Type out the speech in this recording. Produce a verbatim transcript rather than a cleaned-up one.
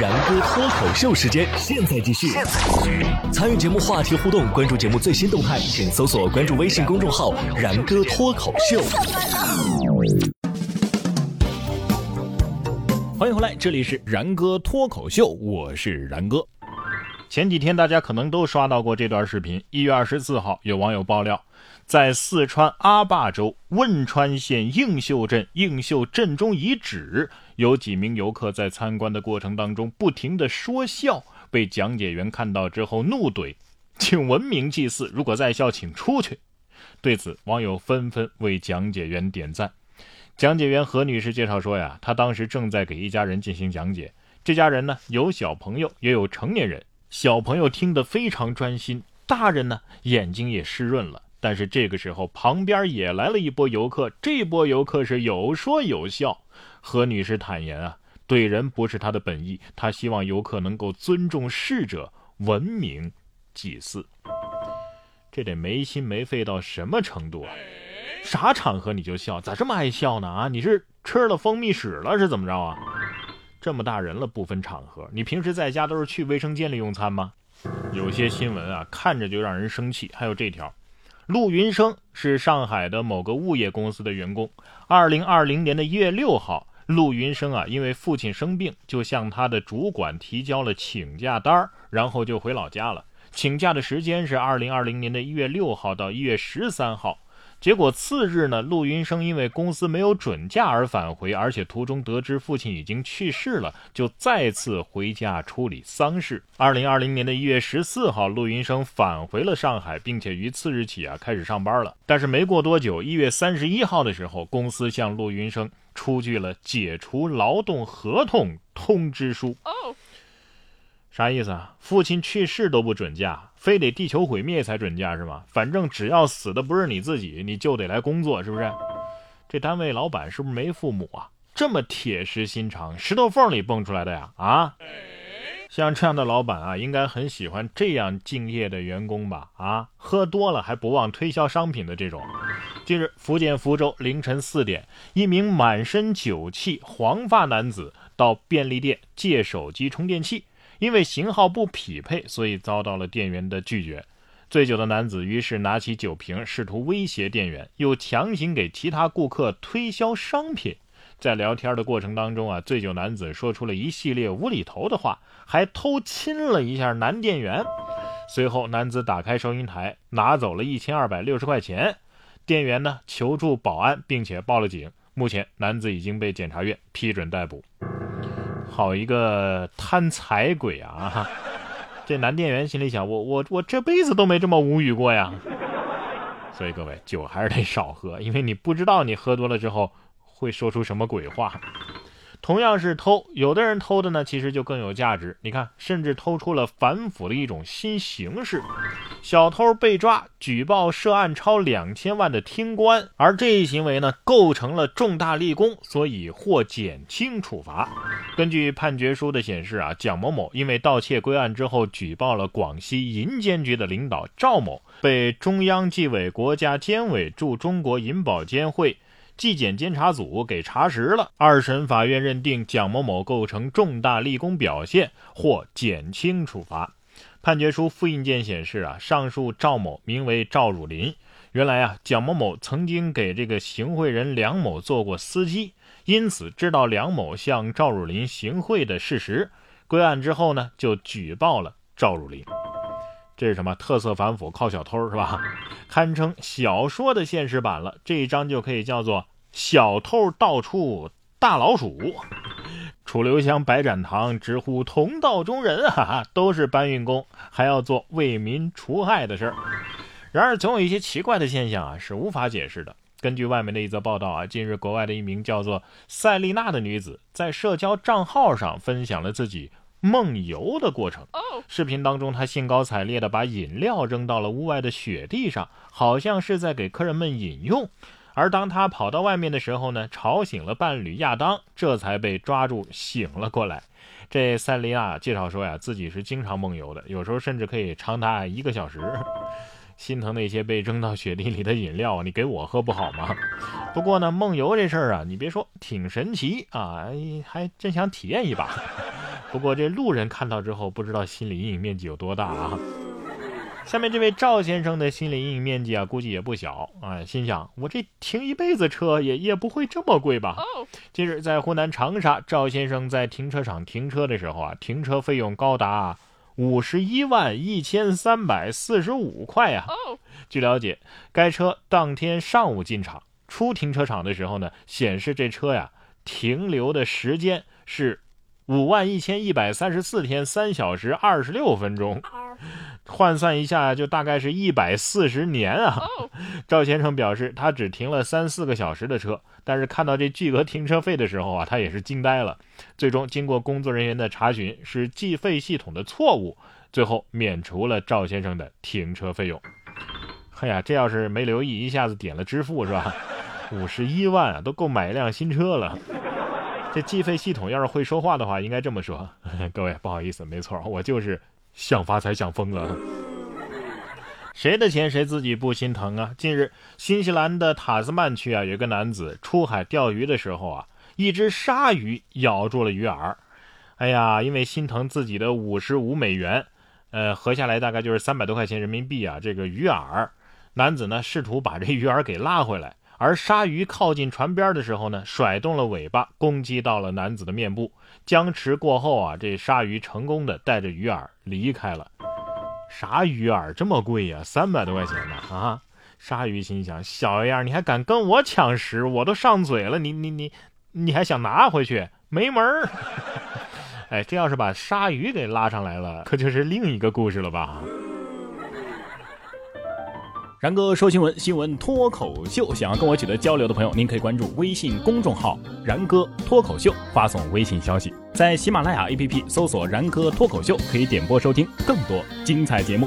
然哥脱口秀时间，现在继续。参与节目话题互动，关注节目最新动态，请搜索关注微信公众号“然哥脱口秀”。欢迎回来，这里是然哥脱口秀，我是然哥。前几天大家可能都刷到过这段视频。一月二十四号，有网友爆料，在四川阿坝州汶川县映秀镇映秀镇中遗址，有几名游客在参观的过程当中不停地说笑，被讲解员看到之后怒怼，请文明祭祀，如果在校请出去。对此，网友纷纷为讲解员点赞。讲解员何女士介绍说呀，她当时正在给一家人进行讲解，这家人呢有小朋友也有成年人，小朋友听得非常专心，大人呢眼睛也湿润了。但是这个时候旁边也来了一波游客，这波游客是有说有笑。何女士坦言啊，怼人不是她的本意，她希望游客能够尊重逝者，文明祭祀。这得没心没肺到什么程度啊？啥场合你就笑，咋这么爱笑呢？啊，你是吃了蜂蜜屎了是怎么着啊？这么大人了不分场合，你平时在家都是去卫生间里用餐吗？有些新闻啊看着就让人生气。还有这条，陆云生是上海的某个物业公司的员工，二零二零年的一月六号，陆云生啊因为父亲生病，就向他的主管提交了请假单，然后就回老家了。请假的时间是二零二零年的一月六号到一月十三号。结果次日呢，陆云生因为公司没有准假而返回，而且途中得知父亲已经去世了，就再次回家处理丧事。二零二零年的一月十四号，陆云生返回了上海，并且于次日起啊开始上班了。但是没过多久，一月三十一号的时候，公司向陆云生出具了解除劳动合同通知书。Oh. 啥意思啊？父亲去世都不准假，非得地球毁灭才准假是吗？反正只要死的不是你自己，你就得来工作，是不是？这单位老板是不是没父母啊？这么铁石心肠，石头缝里蹦出来的呀？啊，像这样的老板啊，应该很喜欢这样敬业的员工吧？啊，喝多了还不忘推销商品的这种。近日，福建福州凌晨四点，一名满身酒气黄发男子到便利店借手机充电器。因为型号不匹配，所以遭到了店员的拒绝。醉酒的男子于是拿起酒瓶试图威胁店员，又强行给其他顾客推销商品。在聊天的过程当中啊，醉酒男子说出了一系列无厘头的话，还偷亲了一下男店员。随后男子打开收银台拿走了一千二百六十块钱，店员呢求助保安并且报了警。目前男子已经被检察院批准逮捕。好一个贪财鬼啊！这男店员心里想，我我我这辈子都没这么无语过呀。所以各位，酒还是得少喝，因为你不知道你喝多了之后会说出什么鬼话。同样是偷，有的人偷的呢其实就更有价值，你看甚至偷出了反腐的一种新形式。小偷被抓，举报涉案超两千万的听官，而这一行为呢构成了重大立功，所以获减轻处罚。根据判决书的显示啊，蒋某某因为盗窃归案之后，举报了广西银监局的领导赵某，被中央纪委国家监委驻中国银保监会纪检监察组给查实了。二审法院认定蒋某某构成重大立功表现，或减轻处罚。判决书复印件显示啊，上述赵某名为赵汝林。原来啊，蒋某某曾经给这个行贿人梁某做过司机，因此知道梁某向赵汝林行贿的事实。归案之后呢，就举报了赵汝林。这是什么特色反腐靠小偷是吧？堪称小说的现实版了。这一章就可以叫做小偷到处大老鼠。楚留香、白展堂直呼同道中人，哈哈，都是搬运工，还要做为民除害的事儿。然而总有一些奇怪的现象啊是无法解释的。根据外媒的一则报道啊，近日国外的一名叫做塞丽娜的女子在社交账号上分享了自己梦游的过程。视频当中，他兴高采烈地把饮料扔到了屋外的雪地上，好像是在给客人们饮用。而当他跑到外面的时候呢，吵醒了伴侣亚当，这才被抓住醒了过来。这塞丽娜介绍说呀，自己是经常梦游的，有时候甚至可以长达一个小时。心疼那些被扔到雪地里的饮料，你给我喝不好吗？不过呢，梦游这事儿啊，你别说，挺神奇啊，还真想体验一把。不过这路人看到之后，不知道心理阴影面积有多大啊。下面这位赵先生的心理阴影面积啊，估计也不小啊、哎，心想我这停一辈子车也也不会这么贵吧。近日在湖南长沙，赵先生在停车场停车的时候啊，停车费用高达五十一万一千三百四十五块啊。据了解，该车当天上午进场，出停车场的时候呢，显示这车呀停留的时间是五万一千一百三十四天三小时二十六分钟，换算一下就大概是一百四十年啊！赵先生表示，他只停了三四个小时的车，但是看到这巨额停车费的时候啊，他也是惊呆了。最终经过工作人员的查询，是计费系统的错误，最后免除了赵先生的停车费用。哎呀，这要是没留意，一下子点了支付是吧？五十一万啊，都够买一辆新车了。这计费系统要是会说话的话，应该这么说呵呵，各位不好意思，没错，我就是想发财想疯了。谁的钱谁自己不心疼啊。近日新西兰的塔斯曼区啊，有一个男子出海钓鱼的时候啊，一只鲨鱼咬住了鱼饵，哎呀，因为心疼自己的五十五美元，呃合下来大概就是三百多块钱人民币啊，这个鱼饵，男子呢试图把这鱼饵给拉回来，而鲨鱼靠近船边的时候呢，甩动了尾巴，攻击到了男子的面部。僵持过后啊，这鲨鱼成功的带着鱼饵离开了。啥鱼饵这么贵呀、啊？三百多块钱呢啊！鲨鱼心想：小样，你还敢跟我抢食？我都上嘴了，你你你，你还想拿回去？没门儿！哎，这要是把鲨鱼给拉上来了，可就是另一个故事了吧？然哥说新闻，新闻脱口秀，想要跟我取得交流的朋友，您可以关注微信公众号然哥脱口秀，发送微信消息，在喜马拉雅 A P P 搜索然哥脱口秀，可以点播收听更多精彩节目。